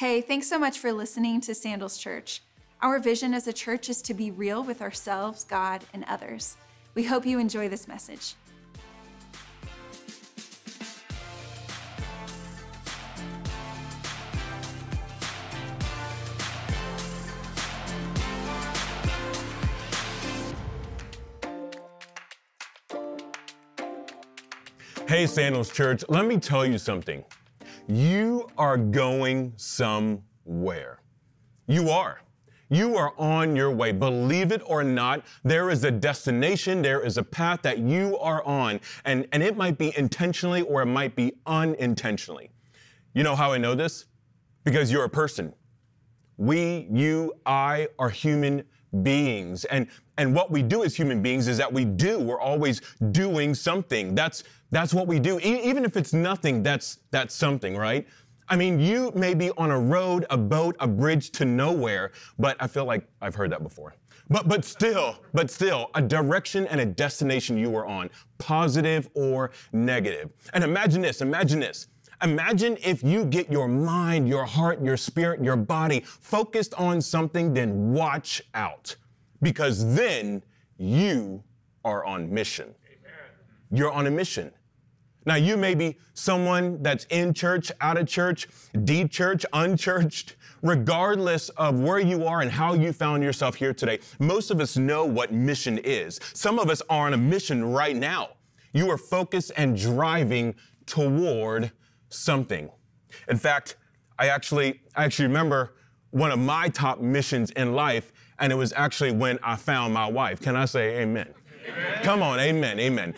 Hey, thanks so much for listening to Sandals Church. Our vision as a church is to be real with ourselves, God, and others. We hope you enjoy this message. Hey, Sandals Church, let me tell you something. You are going somewhere. You are. You are on your way. Believe it or not, there is a destination, there is a path that you are on, and it might be intentionally or it might be unintentionally. You know how I know this? Because you're a person. We, you, I are human beings, and what we do as human beings is that we're always doing something. That's what we do. Even if it's nothing, that's something, right? I mean, you may be on a road, a boat, a bridge to nowhere, but I feel like I've heard that before. But still, a direction and a destination you are on, positive or negative. And imagine this. Imagine if you get your mind, your heart, your spirit, your body focused on something, then watch out, because then you are on mission. You're on a mission. Now, you may be someone that's in church, out of church, de-church, unchurched, regardless of where you are and how you found yourself here today. Most of us know what mission is. Some of us are on a mission right now. You are focused and driving toward something. In fact, I actually remember one of my top missions in life, and it was actually when I found my wife. Can I say amen? Amen. Come on, amen, amen.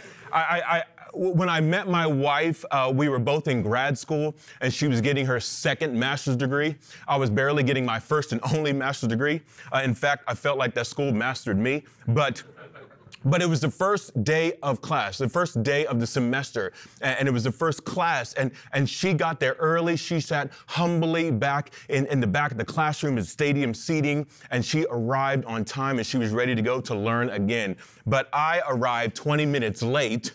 When I met my wife, we were both in grad school, and she was getting her second master's degree. I was barely getting my first and only master's degree. In fact, I felt like that school mastered me. But it was the first day of class, the first day of the semester, and it was the first class, and she got there early. She sat humbly back in the back of the classroom with stadium seating, and she arrived on time, and she was ready to go to learn again. But I arrived 20 minutes late,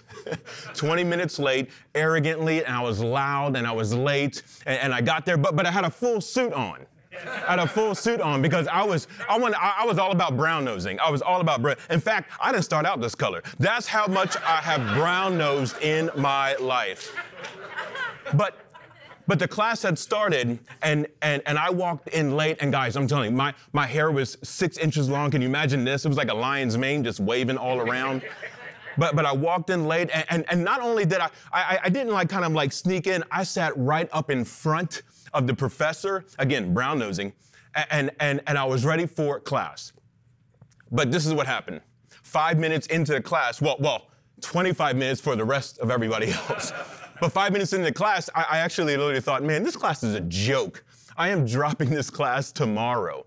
arrogantly, and I was loud, and I was late, and I got there, but I had a full suit on. I had a full suit on because I was all about brown nosing. I was all about brown. In fact, I didn't start out this color. That's how much I have brown nosed in my life. But the class had started, and I walked in late, and guys, I'm telling you, my hair was 6 inches long. Can you imagine this? It was like a lion's mane just waving all around. But I walked in late, and not only did I didn't kind of sneak in. I sat right up in front of the professor, again, brown nosing, and I was ready for class. But this is what happened. 5 minutes into the class, 25 minutes for the rest of everybody else. But 5 minutes into the class, I actually literally thought, man, this class is a joke. I am dropping this class tomorrow.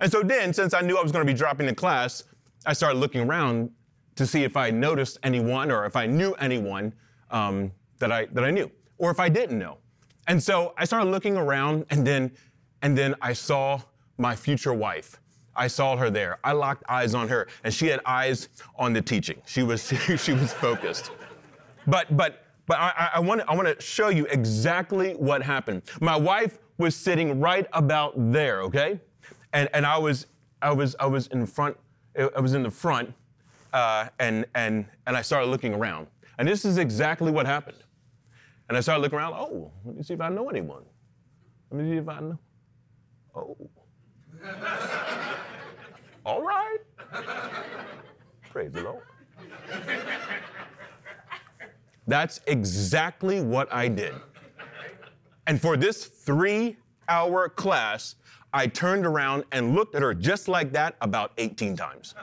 And so then, since I knew I was gonna be dropping the class, I started looking around to see if I noticed anyone or if I knew anyone that I knew, or if I didn't know. And so I started looking around, and then I saw my future wife. I saw her there. I locked eyes on her, and she had eyes on the teaching. She was focused. But I want to show you exactly what happened. My wife was sitting right about there, okay? And I was in front. I was in the front, and I started looking around. And this is exactly what happened. And I started looking around, let me see if I know anyone. Let me see if I know. Oh. All right. Praise the Lord. That's exactly what I did. And for this 3-hour class, I turned around and looked at her just like that about 18 times.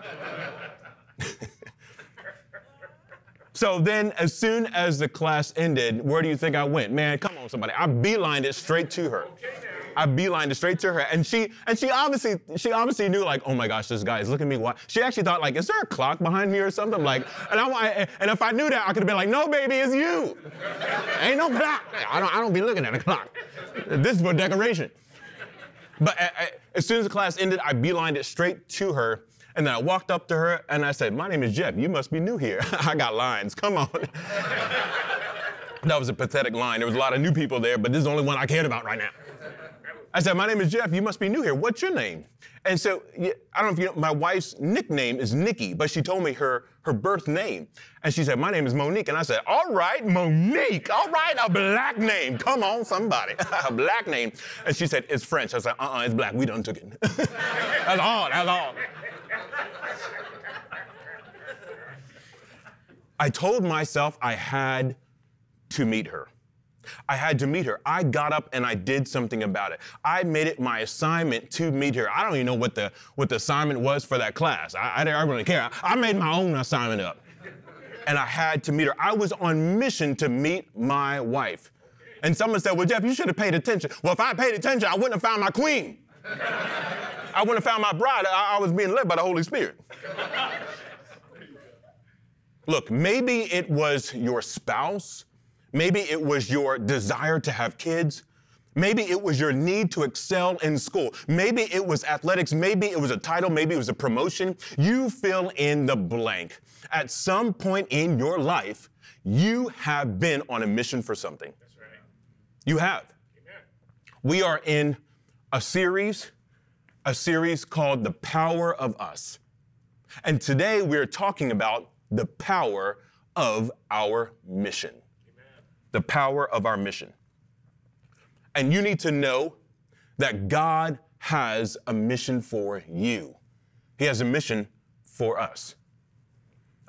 So then, as soon as the class ended, where do you think I went? Man, come on, somebody! I beelined it straight to her. And she obviously knew, like, oh my gosh, this guy is looking at me. Why? She actually thought, like, is there a clock behind me or something? Like, and if I knew that, I could have been like, no, baby, it's you. Ain't no clock. I don't be looking at a clock. This is for decoration. But as soon as the class ended, I beelined it straight to her. And then I walked up to her and I said, my name is Jeff. You must be new here. I got lines. Come on. That was a pathetic line. There was a lot of new people there, but this is the only one I cared about right now. I said, my name is Jeff. You must be new here. What's your name? And so, I don't know if you know, my wife's nickname is Nikki, but she told me her birth name. And she said, my name is Monique. And I said, all right, Monique. All right, a black name. Come on, somebody. A black name. And she said, it's French. I said, uh-uh, it's black. We done took it. That's all. I told myself I had to meet her. I got up and I did something about it. I made it my assignment to meet her. I don't even know what the assignment was for that class. I didn't really care. I made my own assignment up. And I had to meet her. I was on mission to meet my wife. And someone said, well, Jeff, you should have paid attention. Well, if I paid attention, I wouldn't have found my queen. I wouldn't have found my bride. I was being led by the Holy Spirit. Look, maybe it was your spouse. Maybe it was your desire to have kids. Maybe it was your need to excel in school. Maybe it was athletics. Maybe it was a title. Maybe it was a promotion. You fill in the blank. At some point in your life, you have been on a mission for something. That's right. You have. Amen. We are in a series called The Power of Us. And today we're talking about the power of our mission. The power of our mission. And you need to know that God has a mission for you. He has a mission for us.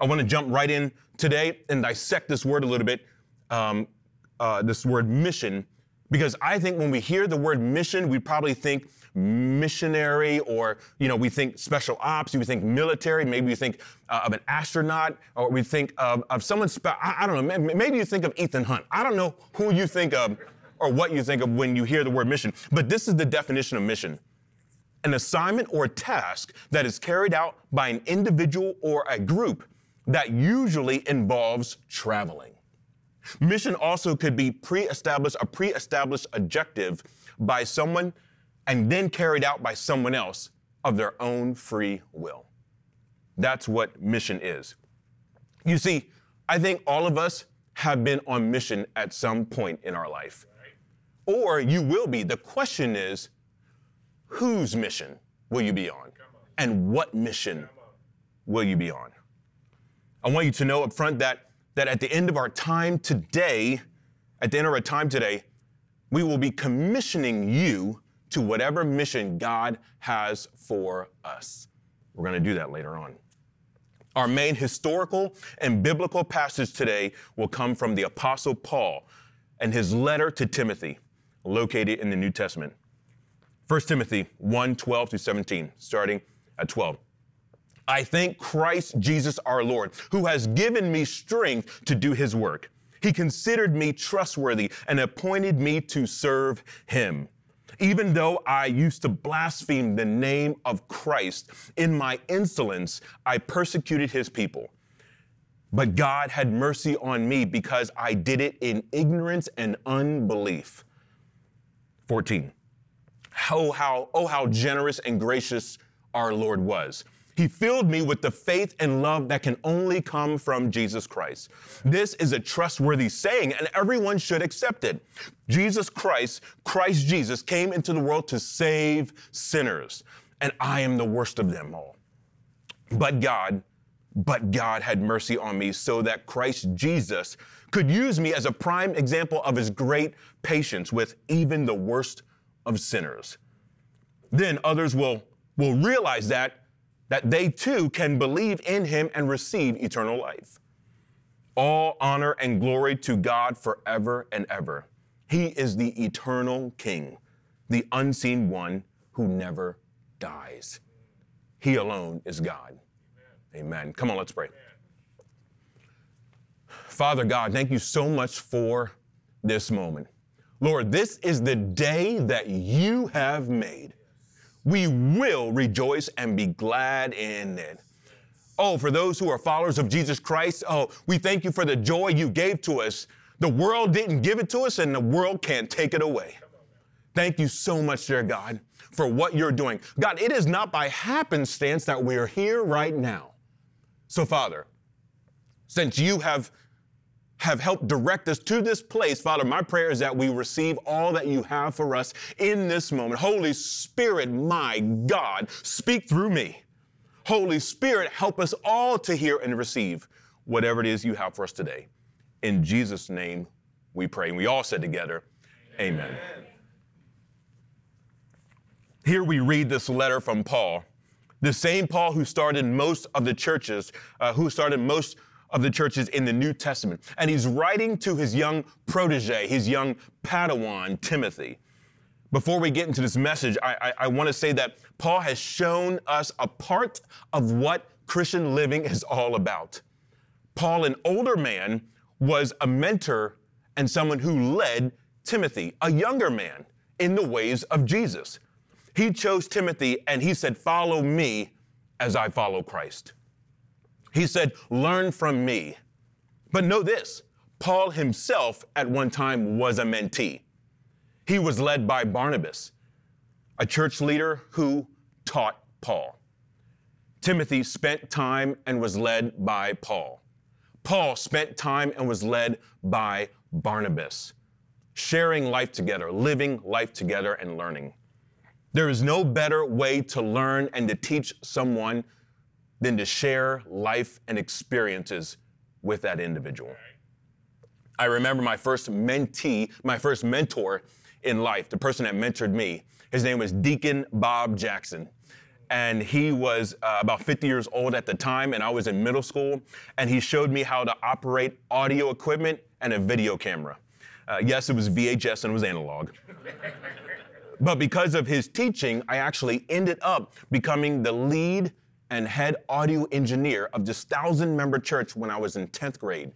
I want to jump right in today and dissect this word a little bit, this word mission, because I think when we hear the word mission, we probably think missionary, or, we think special ops, we think military, maybe you think of an astronaut, or we think of someone, I don't know, maybe you think of Ethan Hunt. I don't know who you think of or what you think of when you hear the word mission, but this is the definition of mission. An assignment or task that is carried out by an individual or a group that usually involves traveling. Mission also could be a pre-established objective by someone and then carried out by someone else of their own free will. That's what mission is. You see, I think all of us have been on mission at some point in our life. Or you will be. The question is, whose mission will you be on? And what mission will you be on? I want you to know up front that at the end of our time today, we will be commissioning you to whatever mission God has for us. We're going to do that later on. Our main historical and biblical passage today will come from the Apostle Paul and his letter to Timothy, located in the New Testament. 1 Timothy 1:12 through 17, starting at 12. I thank Christ Jesus our Lord, who has given me strength to do his work. He considered me trustworthy and appointed me to serve him. Even though I used to blaspheme the name of Christ, in my insolence, I persecuted his people. But God had mercy on me because I did it in ignorance and unbelief. 14. How generous and gracious our Lord was. He filled me with the faith and love that can only come from Jesus Christ. This is a trustworthy saying, and everyone should accept it. Christ Jesus, came into the world to save sinners, and I am the worst of them all. But God had mercy on me so that Christ Jesus could use me as a prime example of his great patience with even the worst of sinners. Then others will realize that they too can believe in him and receive eternal life. All honor and glory to God forever and ever. He is the eternal King, the unseen one who never dies. He alone is God. Amen. Amen. Come on, let's pray. Amen. Father God, thank you so much for this moment. Lord, this is the day that you have made. We will rejoice and be glad in it. Oh, for those who are followers of Jesus Christ, we thank you for the joy you gave to us. The world didn't give it to us, and the world can't take it away. Thank you so much, dear God, for what you're doing. God, it is not by happenstance that we are here right now. So, Father, since you have have helped direct us to this place. Father, my prayer is that we receive all that you have for us in this moment. Holy Spirit, my God, speak through me. Holy Spirit, help us all to hear and receive whatever it is you have for us today. In Jesus' name, we pray. And we all said together, amen. Amen. Here we read this letter from Paul, the same Paul who started most of the churches, in the New Testament. And he's writing to his young protege, his young Padawan, Timothy. Before we get into this message, I want to say that Paul has shown us a part of what Christian living is all about. Paul, an older man, was a mentor and someone who led Timothy, a younger man, in the ways of Jesus. He chose Timothy and he said, follow me as I follow Christ. He said, learn from me. But know this, Paul himself at one time was a mentee. He was led by Barnabas, a church leader who taught Paul. Timothy spent time and was led by Paul. Paul spent time and was led by Barnabas, sharing life together, living life together, and learning. There is no better way to learn and to teach someone than to share life and experiences with that individual. I remember my first mentor in life, the person that mentored me. His name was Deacon Bob Jackson. And he was about 50 years old at the time, and I was in middle school, and he showed me how to operate audio equipment and a video camera. Yes, it was VHS and it was analog. But because of his teaching, I actually ended up becoming the lead and head audio engineer of this 1,000-member church when I was in 10th grade.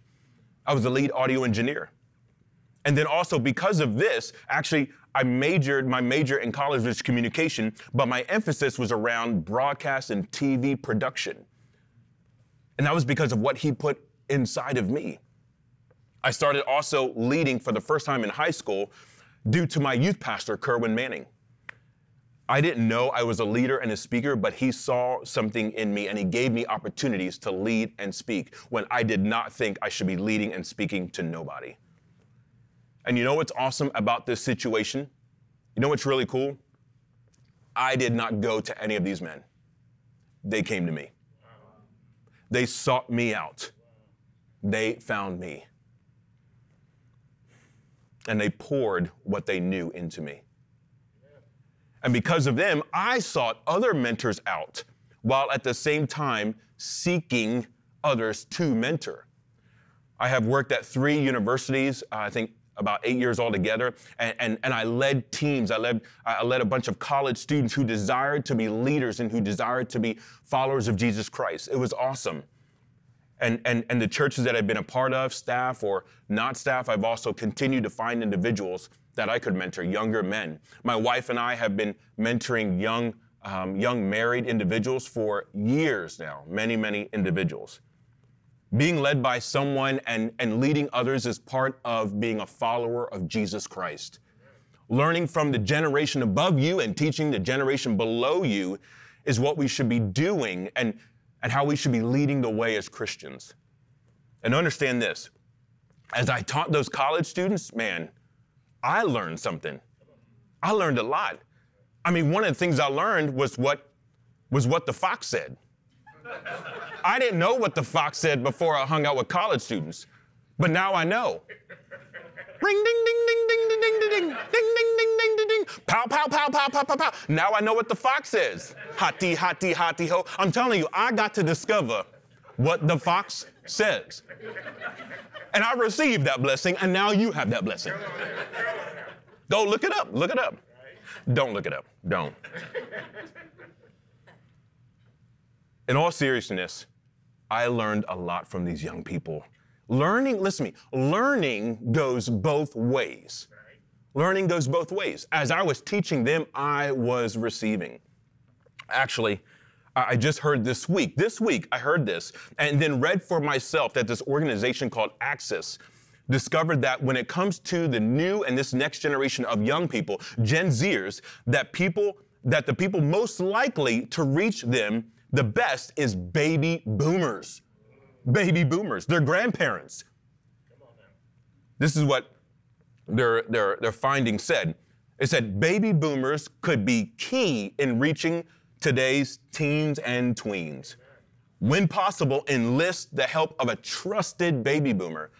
I was the lead audio engineer. And then also because of this, actually, my major in college was communication, but my emphasis was around broadcast and TV production. And that was because of what he put inside of me. I started also leading for the first time in high school due to my youth pastor, Kerwin Manning. I didn't know I was a leader and a speaker, but he saw something in me and he gave me opportunities to lead and speak when I did not think I should be leading and speaking to nobody. And you know what's awesome about this situation? You know what's really cool? I did not go to any of these men. They came to me. They sought me out. They found me. And they poured what they knew into me. And because of them, I sought other mentors out while at the same time seeking others to mentor. I have worked at 3 universities, I think about 8 years altogether, and I led teams. I led a bunch of college students who desired to be leaders and who desired to be followers of Jesus Christ. It was awesome. And the churches that I've been a part of, staff or not staff, I've also continued to find individuals that I could mentor, younger men. My wife and I have been mentoring young married individuals for years now, many, many individuals. Being led by someone and leading others is part of being a follower of Jesus Christ. Learning from the generation above you and teaching the generation below you is what we should be doing and how we should be leading the way as Christians. And understand this, as I taught those college students, man, I learned something. I learned a lot. I mean, one of the things I learned was what the fox said. I didn't know what the fox said before I hung out with college students, but now I know. Ring, ding, ding, ding, ding, ding, ding, ding, ding, ding, ding, ding, ding, ding, pow, pow, pow, pow, pow, pow, pow. Now I know what the fox says. Hotty, hotty, hotty, ho. I'm telling you, I got to discover what the fox says. And I received that blessing, and now you have that blessing. Go look it up. Look it up. Don't look it up. Don't. In all seriousness, I learned a lot from these young people. Learning goes both ways. Learning goes both ways. As I was teaching them, I was receiving. Actually, I just heard this week I heard this and then read for myself that this organization called AXIS discovered that when it comes to the new and this next generation of young people, Gen Zers, that the people most likely to reach them the best is baby boomers. Baby boomers, their grandparents. This is what their findings said. It said baby boomers could be key in reaching today's teens and tweens. When possible, enlist the help of a trusted baby boomer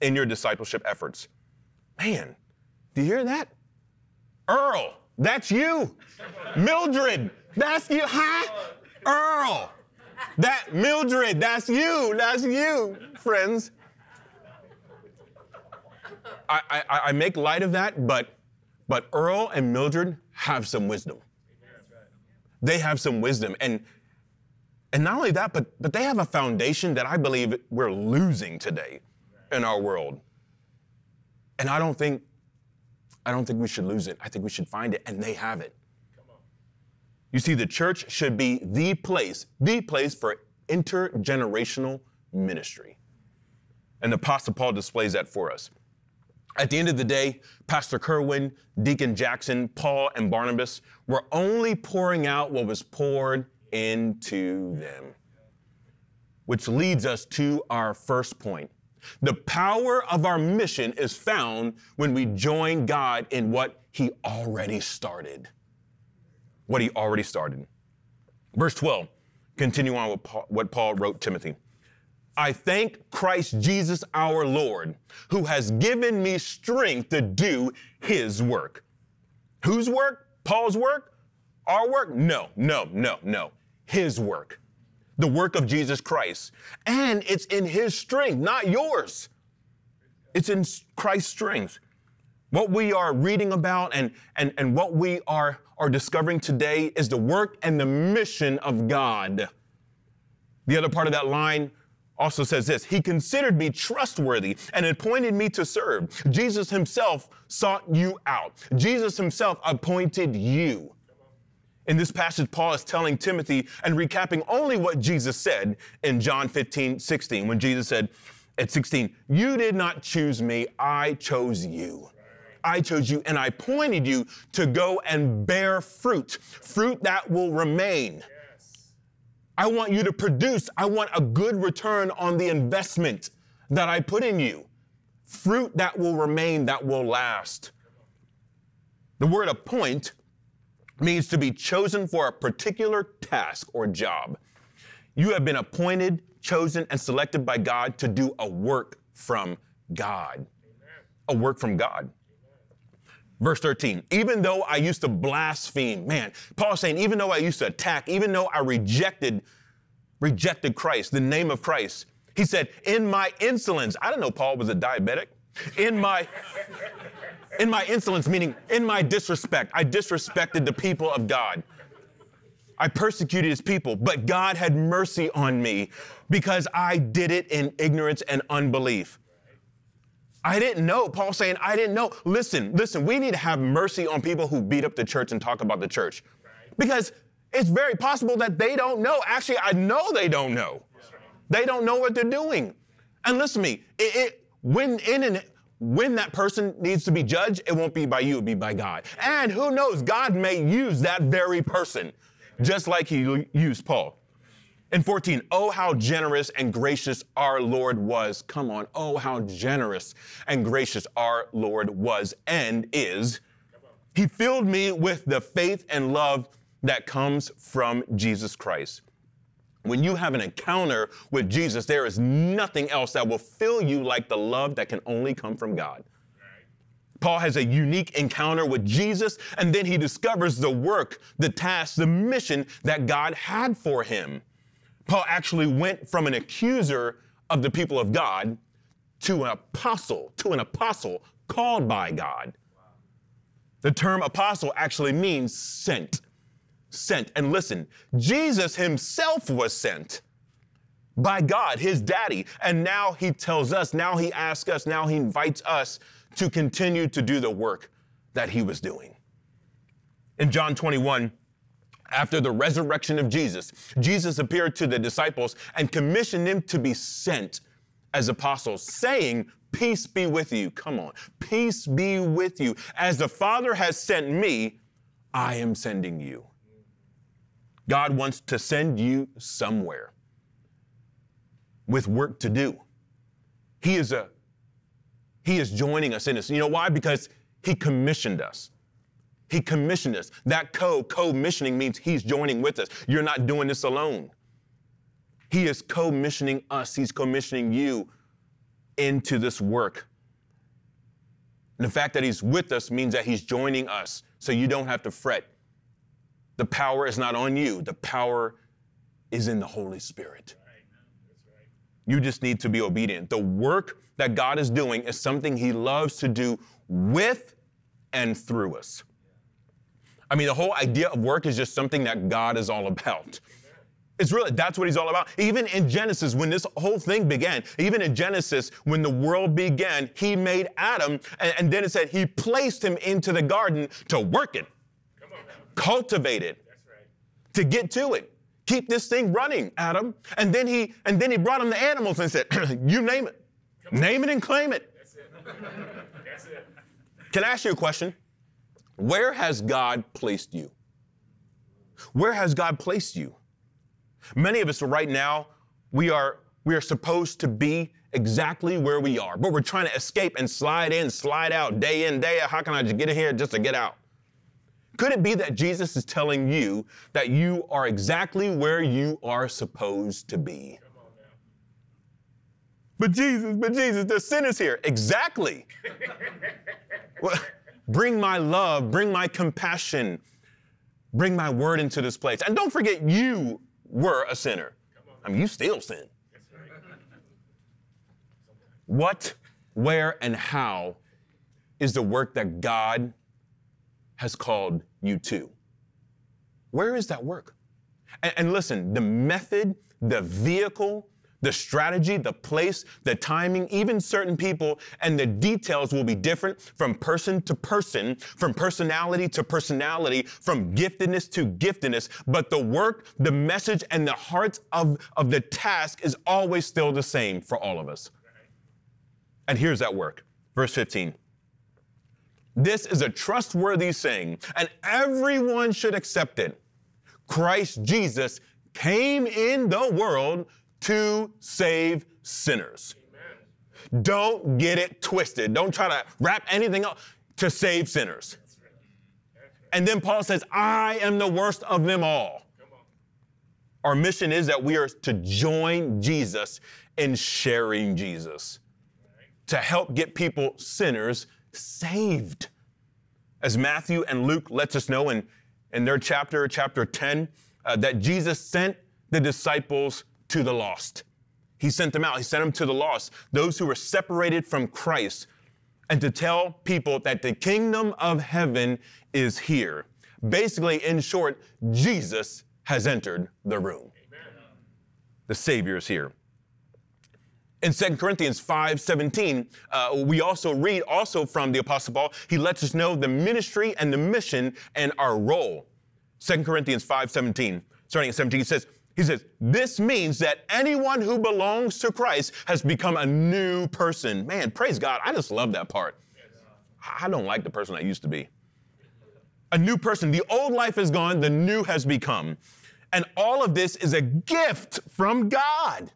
in your discipleship efforts. Man, do you hear that? Earl, that's you. Mildred, that's you, huh? Earl, that Mildred, that's you, friends. I make light of that, but Earl and Mildred have some wisdom. They have some wisdom. And not only that, but they have a foundation that I believe we're losing today in our world. And I don't think we should lose it. I think we should find it, and they have it. You see, the church should be the place for intergenerational ministry. And the Apostle Paul displays that for us. At the end of the day, Pastor Kerwin, Deacon Jackson, Paul, and Barnabas were only pouring out what was poured into them. Which leads us to our first point. The power of our mission is found when we join God in what he already started. Verse 12, continue on with what Paul wrote Timothy. I thank Christ Jesus our Lord, who has given me strength to do his work. Whose work? Paul's work? Our work? No. His work. The work of Jesus Christ. And it's in his strength, not yours. It's in Christ's strength. What we are reading about and what we are discovering today is the work and the mission of God. The other part of that line also says this, he considered me trustworthy and appointed me to serve. Jesus himself sought you out. Jesus himself appointed you. In this passage, Paul is telling Timothy and recapping only what Jesus said in John 15:16, when Jesus said at 16, you did not choose me, I chose you. I chose you and I appointed you to go and bear fruit that will remain. I want you to produce. I want a good return on the investment that I put in you. Fruit that will remain, that will last. The word appoint means to be chosen for a particular task or job. You have been appointed, chosen, and selected by God to do a work from God. Amen. A work from God. Verse 13, even though I used to blaspheme, man, Paul's saying, even though I used to attack, even though I rejected Christ, the name of Christ, he said, in my insolence, I don't know Paul was a diabetic, in my insolence, meaning in my disrespect, I disrespected the people of God. I persecuted his people, but God had mercy on me because I did it in ignorance and unbelief. I didn't know. Paul's saying, I didn't know. Listen, we need to have mercy on people who beat up the church and talk about the church. Because it's very possible that they don't know. Actually, I know they don't know. They don't know what they're doing. And listen to me, when that person needs to be judged, it won't be by you, it'll be by God. And who knows, God may use that very person, just like he used Paul. And 14, oh, how generous and gracious our Lord was. Come on. Oh, how generous and gracious our Lord was and is. He filled me with the faith and love that comes from Jesus Christ. When you have an encounter with Jesus, there is nothing else that will fill you like the love that can only come from God. Paul has a unique encounter with Jesus, and then he discovers the work, the task, the mission that God had for him. Paul actually went from an accuser of the people of God to an apostle called by God. Wow. The term apostle actually means sent. And listen, Jesus himself was sent by God, his daddy. And now he tells us, now he asks us, now he invites us to continue to do the work that he was doing. In John 21, after the resurrection of Jesus, Jesus appeared to the disciples and commissioned them to be sent as apostles, saying, peace be with you. Come on. Peace be with you. As the Father has sent me, I am sending you. God wants to send you somewhere with work to do. He is a He is joining us in this. You know why? Because he commissioned us. He commissioned us. That co-missioning means he's joining with us. You're not doing this alone. He is co-missioning us. He's commissioning you into this work. And the fact that he's with us means that he's joining us, so you don't have to fret. The power is not on you. The power is in the Holy Spirit. You just need to be obedient. The work that God is doing is something he loves to do with and through us. I mean, the whole idea of work is just something that God is all about. It's really, that's what he's all about. Even in Genesis, when this whole thing began, even in Genesis, when the world began, he made Adam, and then it said he placed him into the garden to work it, cultivate it, to get to it. Keep this thing running, Adam. And then he brought him the animals and said, you name it. Name it and claim it. That's it. That's it. Can I ask you a question? Where has God placed you? Where has God placed you? Many of us right now, we are supposed to be exactly where we are, but we're trying to escape and slide in, slide out, day in, day out. How can I just get in here just to get out? Could it be that Jesus is telling you that you are exactly where you are supposed to be? Come on now. But Jesus, the sin is here. Exactly. Well, bring my love, bring my compassion, bring my word into this place. And don't forget, you were a sinner. I mean, you still sin. That's right. What, where, and how is the work that God has called you to? Where is that work? And listen, the method, the vehicle, the strategy, the place, the timing, even certain people, and the details will be different from person to person, from personality to personality, from giftedness to giftedness. But the work, the message, and the heart of the task is always still the same for all of us. And here's that work. Verse 15. This is a trustworthy saying, and everyone should accept it. Christ Jesus came in the world to save sinners. Amen. Don't get it twisted. Don't try to wrap anything up. To save sinners. That's right. That's right. And then Paul says, I am the worst of them all. Come on. Our mission is that we are to join Jesus in sharing Jesus, right, to help get people, sinners, saved. As Matthew and Luke lets us know in their chapter 10, that Jesus sent the disciples to the lost. He sent them out. He sent them to the lost, those who were separated from Christ, and to tell people that the kingdom of heaven is here. Basically, in short, Jesus has entered the room. Amen. The Savior is here. In 2 Corinthians 5:17, we also read also from the Apostle Paul, he lets us know the ministry and the mission and our role. 2 Corinthians 5:17, starting at 17, he says, this means that anyone who belongs to Christ has become a new person. Man, praise God. I just love that part. I don't like the person I used to be. A new person. The old life is gone. The new has become. And all of this is a gift from God,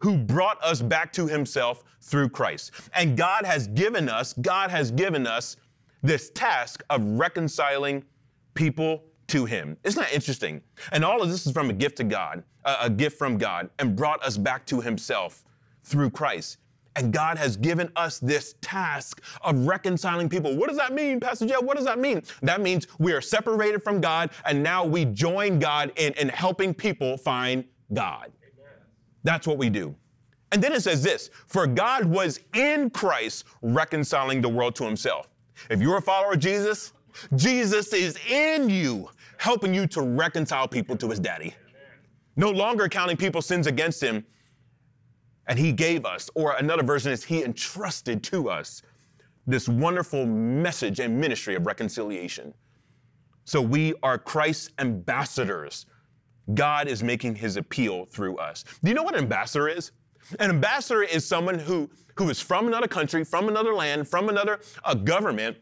who brought us back to himself through Christ. And God has given us this task of reconciling people to him. Isn't that interesting? And all of this is from a gift to God, a gift from God, and brought us back to himself through Christ. And God has given us this task of reconciling people. What does that mean, Pastor Jeff? What does that mean? That means we are separated from God, and now we join God in helping people find God. That's what we do. And then it says this, for God was in Christ reconciling the world to himself. If you're a follower of Jesus, Jesus is in you, helping you to reconcile people to his daddy. No longer counting people's sins against him. And he gave us, or another version is he entrusted to us, this wonderful message and ministry of reconciliation. So we are Christ's ambassadors. God is making his appeal through us. Do you know what an ambassador is? An ambassador is someone who is from another country, from another land, from another government,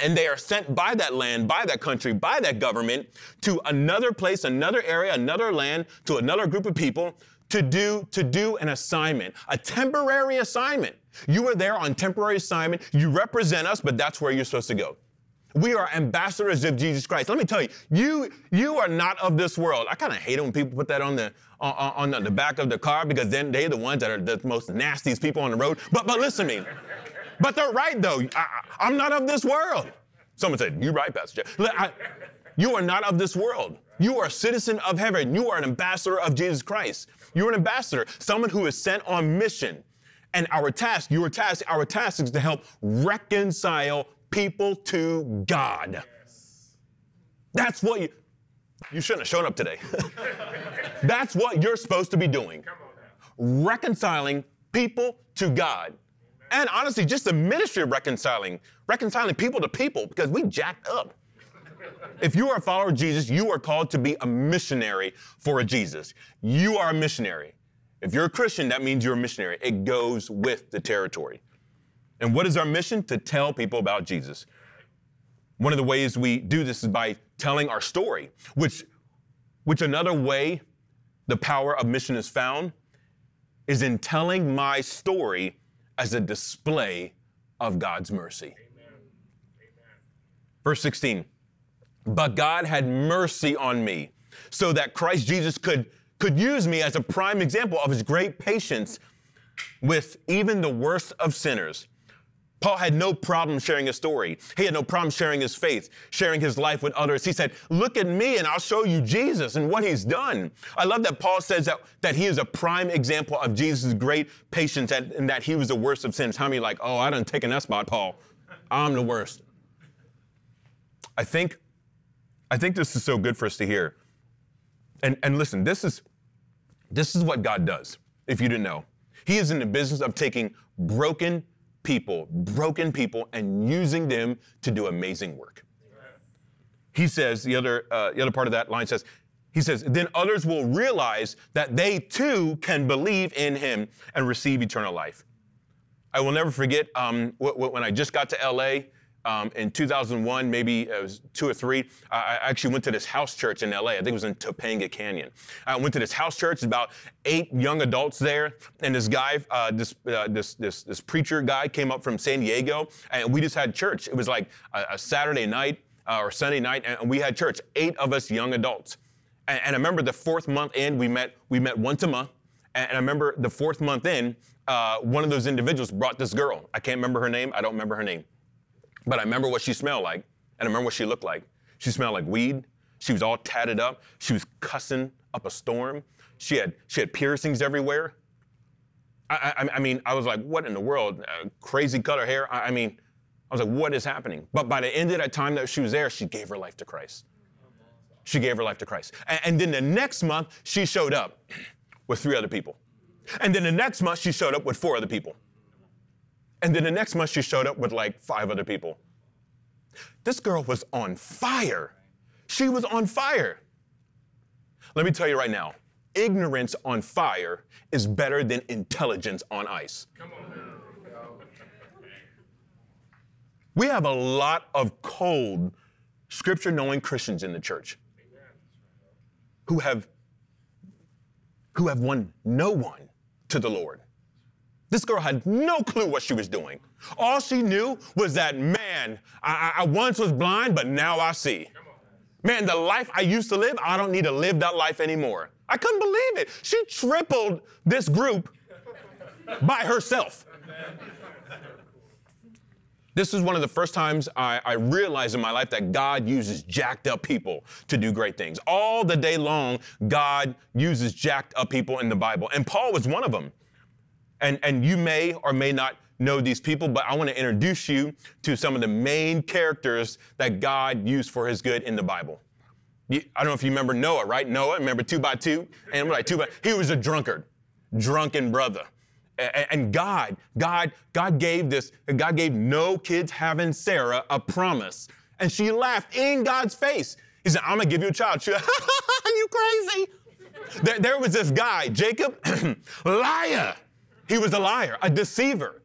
and they are sent by that land, by that country, by that government to another place, another area, another land, to another group of people to do an assignment, a temporary assignment. You were there on temporary assignment. You represent us, but that's where you're supposed to go. We are ambassadors of Jesus Christ. Let me tell you, you are not of this world. I kind of hate it when people put that on the back of the car, because then they're the ones that are the most nastiest people on the road. But listen to me. But they're right, though. I'm not of this world. Someone said, you're right, Pastor Jeff. You are not of this world. You are a citizen of heaven. You are an ambassador of Jesus Christ. You're an ambassador, someone who is sent on mission. And our task, your task, our task is to help reconcile people to God. Yes. That's what you shouldn't have shown up today. That's what you're supposed to be doing. Reconciling people to God. Amen. And honestly, just the ministry of reconciling people to people, because we jacked up. If you are a follower of Jesus, you are called to be a missionary for Jesus. You are a missionary. If you're a Christian, that means you're a missionary. It goes with the territory. And what is our mission? To tell people about Jesus. One of the ways we do this is by telling our story, which another way the power of mission is found is in telling my story as a display of God's mercy. Amen. Amen. Verse 16, but God had mercy on me so that Christ Jesus could use me as a prime example of his great patience with even the worst of sinners. Paul had no problem sharing his story. He had no problem sharing his faith, sharing his life with others. He said, look at me and I'll show you Jesus and what he's done. I love that Paul says that he is a prime example of Jesus' great patience and that he was the worst of sinners. How many like, oh, I done taken that spot, Paul. I'm the worst. I think this is so good for us to hear. And listen, this is what God does, if you didn't know. He is in the business of taking broken people, and using them to do amazing work. Yes. He says, the other part of that line says, he says, then others will realize that they too can believe in him and receive eternal life. I will never forget when I just got to LA in 2001, maybe it was 2 or 3, I actually went to this house church in LA. I think it was in Topanga Canyon. I went to this house church, about 8 young adults there. And this guy, this preacher guy came up from San Diego, and we just had church. It was like a Saturday night or Sunday night, and we had church, 8 of us young adults. And I remember the 4th month in, we met once a month. And I remember the 4th month in, one of those individuals brought this girl. I can't remember her name. I don't remember her name. But I remember what she smelled like, and I remember what she looked like. She smelled like weed. She was all tatted up. She was cussing up a storm. She had piercings everywhere. I was like, what in the world? Crazy color hair. I was like, what is happening? But by the end of that time that she was there, she gave her life to Christ. She gave her life to Christ. And then the next month, she showed up with 3 other people. And then the next month, she showed up with 4 other people. And then the next month, she showed up with like 5 other people. This girl was on fire. She was on fire. Let me tell you right now, ignorance on fire is better than intelligence on ice. Come on. We have a lot of cold, scripture-knowing Christians in the church who have won no one to the Lord. This girl had no clue what she was doing. All she knew was that, man, I once was blind, but now I see. Man, the life I used to live, I don't need to live that life anymore. I couldn't believe it. She tripled this group by herself. This is one of the first times I realized in my life that God uses jacked up people to do great things. All the day long, God uses jacked up people in the Bible. And Paul was one of them. And you may or may not know these people, but I want to introduce you to some of the main characters that God used for his good in the Bible. I don't know if you remember Noah, right? Noah, remember 2 by 2? And like 2 by, he was a drunken brother. And God gave no kids having Sarah a promise. And she laughed in God's face. He said, I'm going to give you a child. She said, are you crazy? There was this guy, Jacob, liar. He was a liar, a deceiver.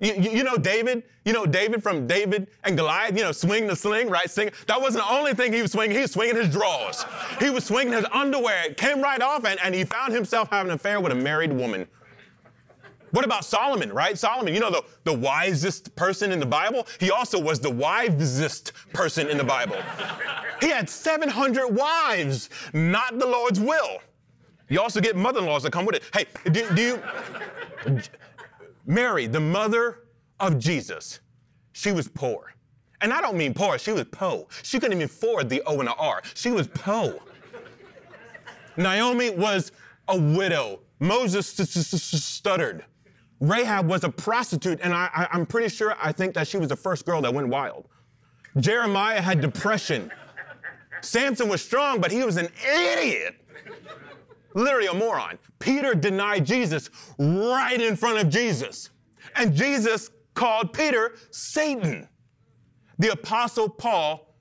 Right. You know David from David and Goliath, swing the sling, right? That wasn't the only thing he was swinging his drawers. He was swinging his underwear. It came right off, and he found himself having an affair with a married woman. What about Solomon, right? Solomon, you know, the wisest person in the Bible? He also was the wivesest person in the Bible. He had 700 wives, not the Lord's will. You also get mother-in-laws that come with it. Hey, do you... Mary, the mother of Jesus, she was poor. And I don't mean poor, she was po. She couldn't even afford the O and the R. She was po. Naomi was a widow. Moses stuttered. Rahab was a prostitute, and I'm pretty sure I think that she was the first girl that went wild. Jeremiah had depression. Samson was strong, but he was an idiot. Literally a moron. Peter denied Jesus right in front of Jesus. And Jesus called Peter Satan. The Apostle Paul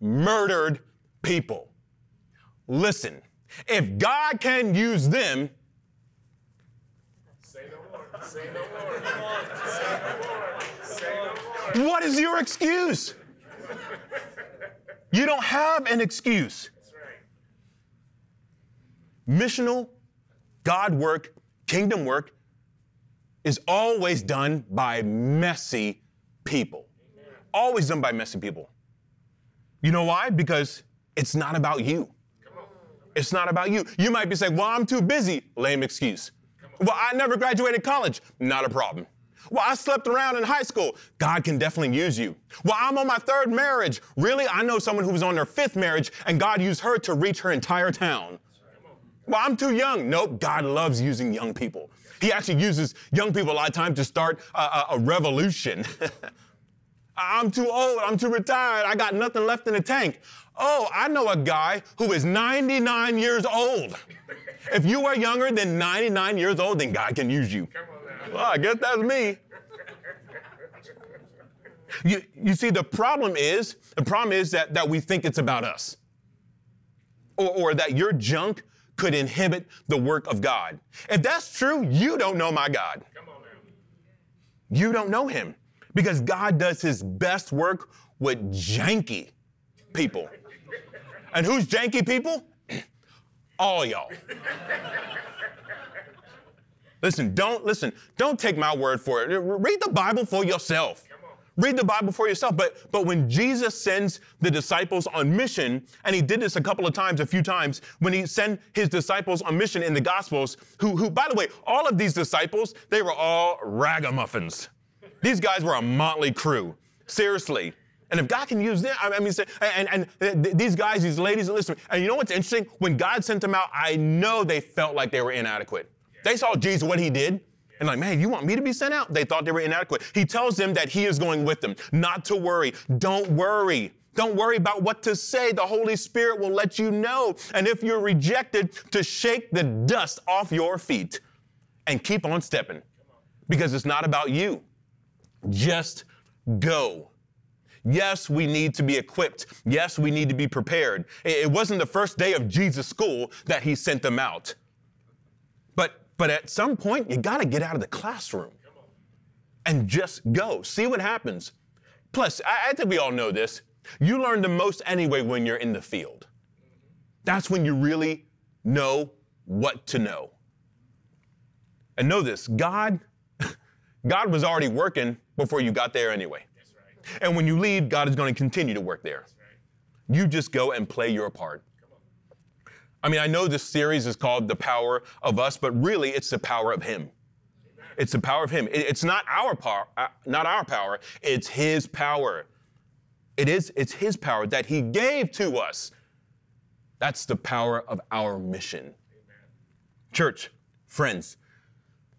murdered people. Listen, if God can use them, say no more. Say no more. Come on. Say no more. Say no more. What is your excuse? You don't have an excuse. That's right. Missional, God work, kingdom work is always done by messy people. Amen. Always done by messy people. You know why? Because it's not about you. Come on. It's not about you. You might be saying, well, I'm too busy. Lame excuse. Well, I never graduated college. Not a problem. Well, I slept around in high school. God can definitely use you. Well, I'm on my third marriage. Really? I know someone who was on their fifth marriage, and God used her to reach her entire town. Well, I'm too young. Nope, God loves using young people. He actually uses young people a lot of times to start a revolution. I'm too old. I'm too retired. I got nothing left in the tank. Oh, I know a guy who is 99 years old. If you are younger than 99 years old, then God can use you. Well, I guess that's me. You see, the problem is that we think it's about us. Or that your junk could inhibit the work of God. If that's true, you don't know my God. Come on now. You don't know him. Because God does his best work with janky people. And who's janky people? All y'all. Listen, don't take my word for it. Read the Bible for yourself. Read the Bible for yourself. But when Jesus sends the disciples on mission, and he did this a few times, when he sent his disciples on mission in the Gospels, who by the way, all of these disciples, they were all ragamuffins. These guys were a motley crew. Seriously. And if God can use them, I mean, and these guys, these ladies, listen, and you know what's interesting? When God sent them out, I know they felt like they were inadequate. They saw Jesus, what he did, and like, man, you want me to be sent out? They thought they were inadequate. He tells them that he is going with them, not to worry. Don't worry. Don't worry about what to say. The Holy Spirit will let you know. And if you're rejected, to shake the dust off your feet and keep on stepping, because it's not about you. Just go. Yes, we need to be equipped. Yes, we need to be prepared. It wasn't the first day of Jesus' school that he sent them out. But at some point, you got to get out of the classroom and just go. See what happens. Plus, I think we all know this. You learn the most anyway when you're in the field. That's when you really know what to know. And know this, God was already working before you got there anyway. That's right. And when you leave, God is going to continue to work there. That's right. You just go and play your part. I mean, I know this series is called The Power of Us, but really it's the power of him. It's the power of him. It's not our power, it's his power. It's his power that he gave to us. That's the power of our mission. Amen. Church, friends,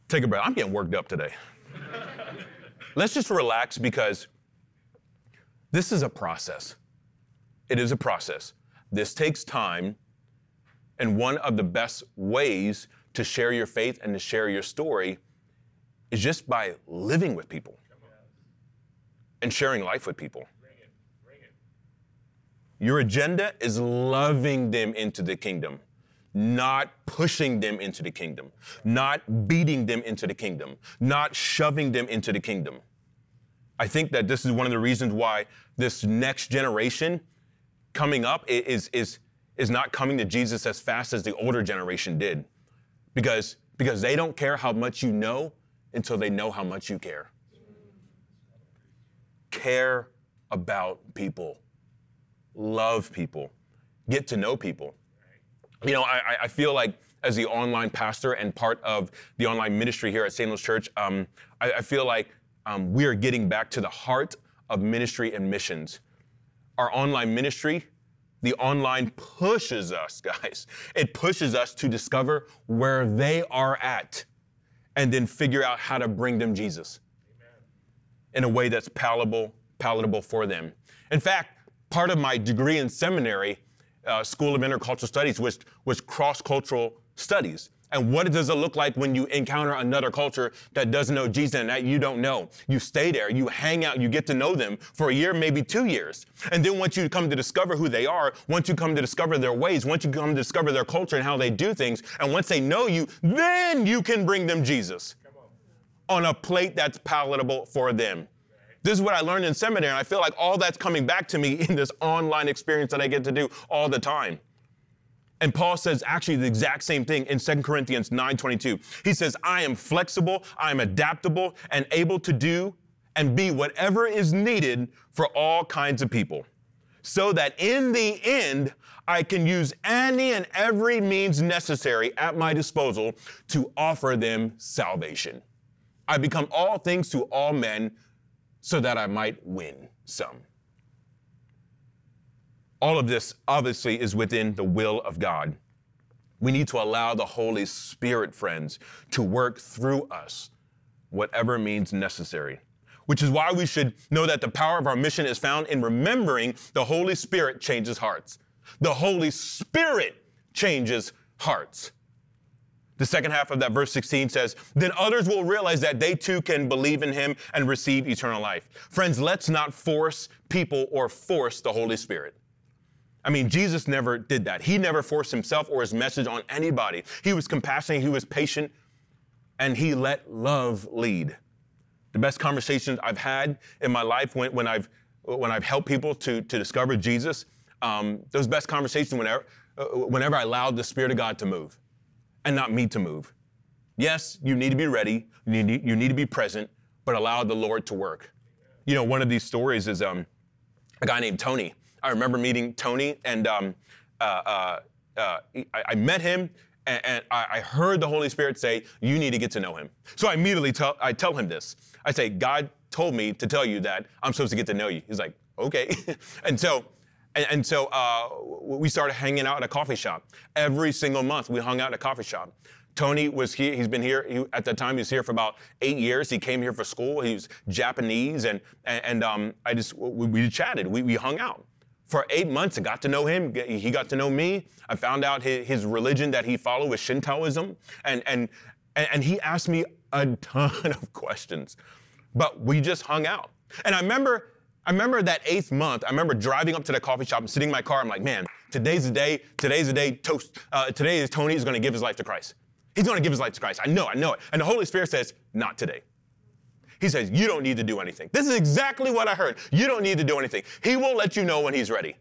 take a breath. I'm getting worked up today. Let's just relax, because this is a process. It is a process. This takes time. And one of the best ways to share your faith and to share your story is just by living with people and sharing life with people. Bring it. Your agenda is loving them into the kingdom, not pushing them into the kingdom, not beating them into the kingdom, not shoving them into the kingdom. I think that this is one of the reasons why this next generation coming up is not coming to Jesus as fast as the older generation did. Because they don't care how much you know until they know how much you care. Care about people. Love people. Get to know people. You know, I feel like as the online pastor and part of the online ministry here at Sandals Church, I feel like we are getting back to the heart of ministry and missions. Our online ministry, the online pushes us, guys. It pushes us to discover where they are at and then figure out how to bring them Jesus. Amen. In a way that's palatable for them. In fact, part of my degree in seminary, School of Intercultural Studies, which was cross-cultural studies. And what does it look like when you encounter another culture that doesn't know Jesus and that you don't know? You stay there, you hang out, you get to know them for a year, maybe 2 years. And then once you come to discover who they are, once you come to discover their ways, once you come to discover their culture and how they do things, and once they know you, then you can bring them Jesus on a plate that's palatable for them. This is what I learned in seminary, and I feel like all that's coming back to me in this online experience that I get to do all the time. And Paul says actually the exact same thing in 2 Corinthians 9:22. He says, I am flexible, I am adaptable, and able to do and be whatever is needed for all kinds of people, so that in the end, I can use any and every means necessary at my disposal to offer them salvation. I become all things to all men, so that I might win some. All of this obviously is within the will of God. We need to allow the Holy Spirit, friends, to work through us, whatever means necessary, which is why we should know that the power of our mission is found in remembering the Holy Spirit changes hearts. The Holy Spirit changes hearts. The second half of that verse 16 says, then others will realize that they too can believe in him and receive eternal life. Friends, let's not force people or force the Holy Spirit. I mean, Jesus never did that. He never forced himself or his message on anybody. He was compassionate, he was patient, and he let love lead. The best conversations I've had in my life when I've helped people to discover Jesus, those best conversations whenever I allowed the Spirit of God to move. And not me to move. Yes, you need to be ready. You need to be present, but allow the Lord to work. You know, one of these stories is a guy named Tony. I remember meeting Tony, and I met him, and I heard the Holy Spirit say, you need to get to know him. So I immediately tell him this. I say, God told me to tell you that I'm supposed to get to know you. He's like, okay. And so we started hanging out at a coffee shop. Every single month, we hung out at a coffee shop. Tony was here. He's been here. At the time, he was here for about 8 years. He came here for school. He was Japanese. And we chatted. We hung out for 8 months. I got to know him. He got to know me. I found out his religion that he followed was Shintoism. And he asked me a ton of questions. But we just hung out. And I remember that 8th month, I remember driving up to the coffee shop and sitting in my car. I'm like, man, today's the day, today Tony is going to give his life to Christ. He's going to give his life to Christ. I know it. And the Holy Spirit says, not today. He says, you don't need to do anything. This is exactly what I heard. You don't need to do anything. He will let you know when he's ready.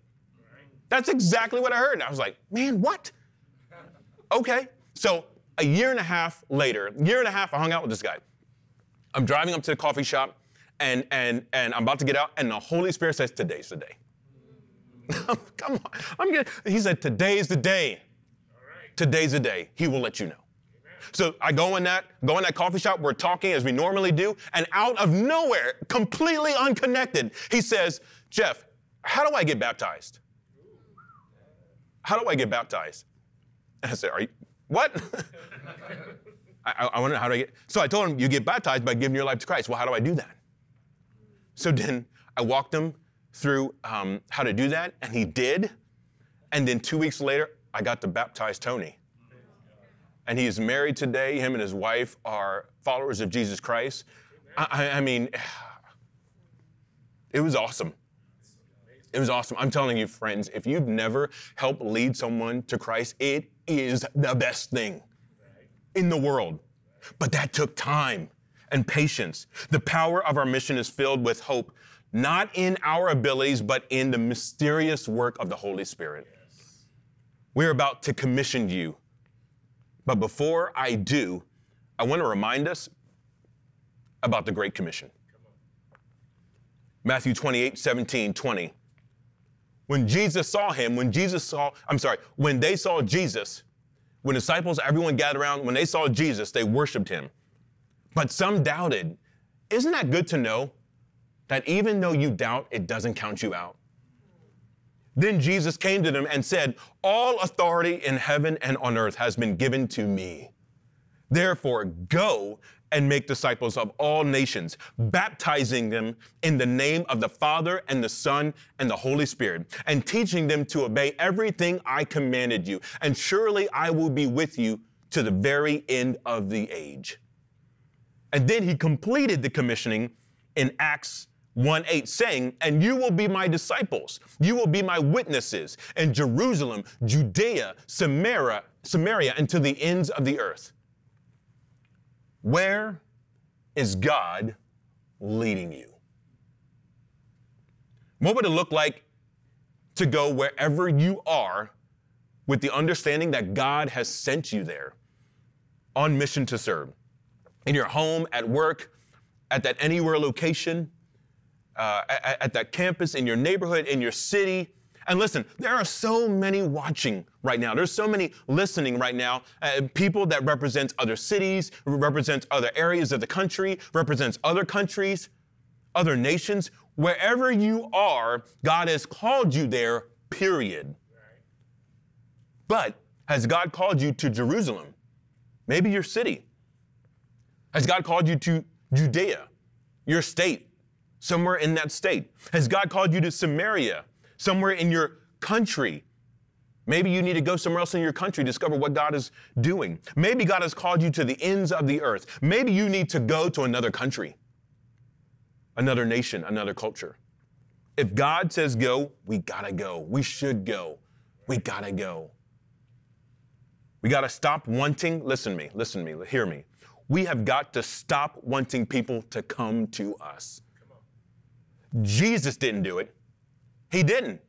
That's exactly what I heard. And I was like, man, what? Okay. So a year and a half later, I hung out with this guy. I'm driving up to the coffee shop. And I'm about to get out, and the Holy Spirit says, today's the day. Come on. He said, today's the day. All right. Today's the day. He will let you know. Amen. So I go in that coffee shop. We're talking as we normally do. And out of nowhere, completely unconnected, he says, Jeff, how do I get baptized? How do I get baptized? And I said, are you, what? I want to know how do I get. So I told him, you get baptized by giving your life to Christ. Well, how do I do that? So then I walked him through how to do that, and he did. And then 2 weeks later, I got to baptize Tony. And he is married today. Him and his wife are followers of Jesus Christ. I mean, it was awesome. It was awesome. I'm telling you, friends, if you've never helped lead someone to Christ, it is the best thing in the world. But that took time and patience. The power of our mission is filled with hope, not in our abilities, but in the mysterious work of the Holy Spirit. Yes. We're about to commission you. But before I do, I want to remind us about the Great Commission. Matthew 28:17-20. When they saw Jesus, when disciples, everyone gathered around, when they saw Jesus, they worshiped him. But some doubted. Isn't that good to know that even though you doubt, it doesn't count you out? Then Jesus came to them and said, all authority in heaven and on earth has been given to me. Therefore, go and make disciples of all nations, baptizing them in the name of the Father and the Son and the Holy Spirit, and teaching them to obey everything I commanded you. And surely I will be with you to the very end of the age. And then he completed the commissioning in Acts 1:8, saying, and you will be my disciples. You will be my witnesses in Jerusalem, Judea, Samaria, and to the ends of the earth. Where is God leading you? What would it look like to go wherever you are with the understanding that God has sent you there on mission to serve? In your home, at work, at that anywhere location, at that campus, in your neighborhood, in your city. And listen, there are so many watching right now. There's so many listening right now. People that represent other cities, represent other areas of the country, represents other countries, other nations. Wherever you are, God has called you there, period. But has God called you to Jerusalem? Maybe your city. Has God called you to Judea, your state, somewhere in that state? Has God called you to Samaria, somewhere in your country? Maybe you need to go somewhere else in your country, discover what God is doing. Maybe God has called you to the ends of the earth. Maybe you need to go to another country, another nation, another culture. If God says go, we gotta go. We should go. We gotta go. We gotta stop wanting, listen to me, hear me. We have got to stop wanting people to come to us. Come on. Jesus didn't do it. He didn't.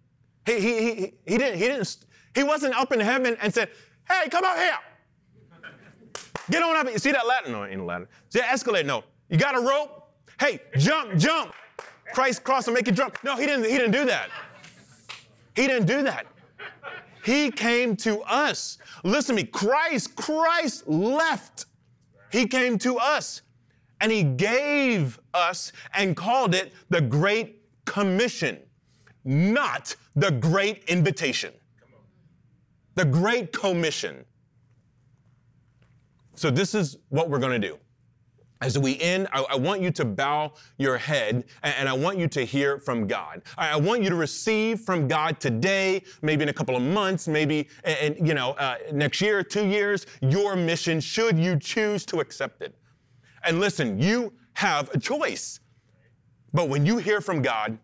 He didn't. He wasn't up in heaven and said, hey, come out here. Get on up. See that ladder? No, ain't a ladder. See that escalator? No. You got a rope? Hey, jump. Christ cross and make you jump. No, he didn't do that. He didn't do that. He came to us. Listen to me. Christ left. He came to us, and he gave us and called it the Great Commission, not the Great Invitation. The Great Commission. So this is what we're going to do. As we end, I want you to bow your head, and I want you to hear from God. I want you to receive from God today, maybe in a couple of months, maybe next year, 2 years, your mission, should you choose to accept it. And listen, you have a choice. But when you hear from God,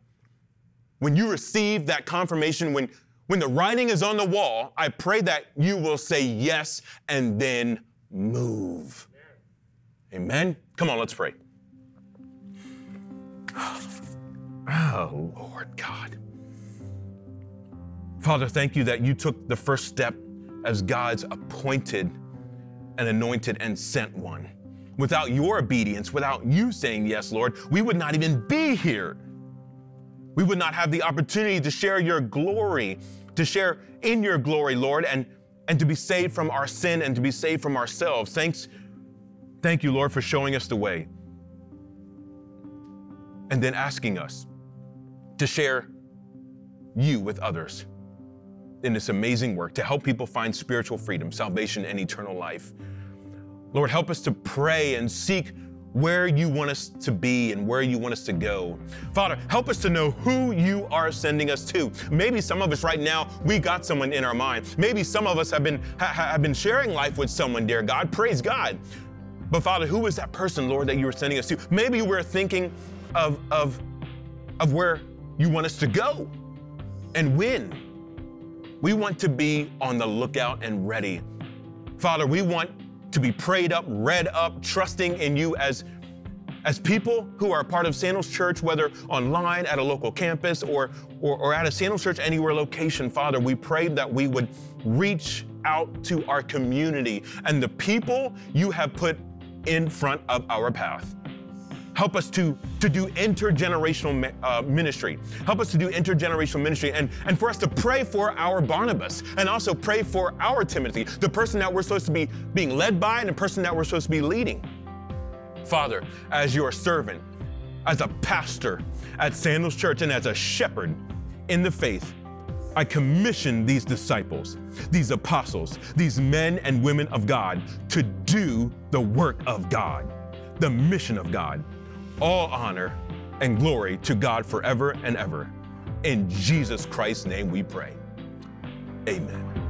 when you receive that confirmation, when the writing is on the wall, I pray that you will say yes and then move. Amen. Come on, let's pray. Oh, Lord God. Father, thank you that you took the first step as God's appointed and anointed and sent one. Without your obedience, without you saying yes, Lord, we would not even be here. We would not have the opportunity to share your glory, to share in your glory, Lord, and to be saved from our sin and to be saved from ourselves. Thank you, Lord, for showing us the way and then asking us to share you with others in this amazing work to help people find spiritual freedom, salvation, and eternal life. Lord, help us to pray and seek where you want us to be and where you want us to go. Father, help us to know who you are sending us to. Maybe some of us right now, we got someone in our mind. Maybe some of us have been sharing life with someone, dear God. Praise God. But Father, who is that person, Lord, that you were sending us to? Maybe we're thinking of where you want us to go and when. We want to be on the lookout and ready. Father, we want to be prayed up, read up, trusting in you as people who are a part of Sandals Church, whether online, at a local campus, or at a Sandals Church anywhere location. Father, we pray that we would reach out to our community and the people you have put in front of our path. Help us to do intergenerational ministry. Help us to do intergenerational ministry and for us to pray for our Barnabas and also pray for our Timothy, the person that we're supposed to be being led by and the person that we're supposed to be leading. Father, as your servant, as a pastor at Sandals Church and as a shepherd in the faith, I commission these disciples, these apostles, these men and women of God to do the work of God, the mission of God. All honor and glory to God forever and ever. In Jesus Christ's name we pray. Amen.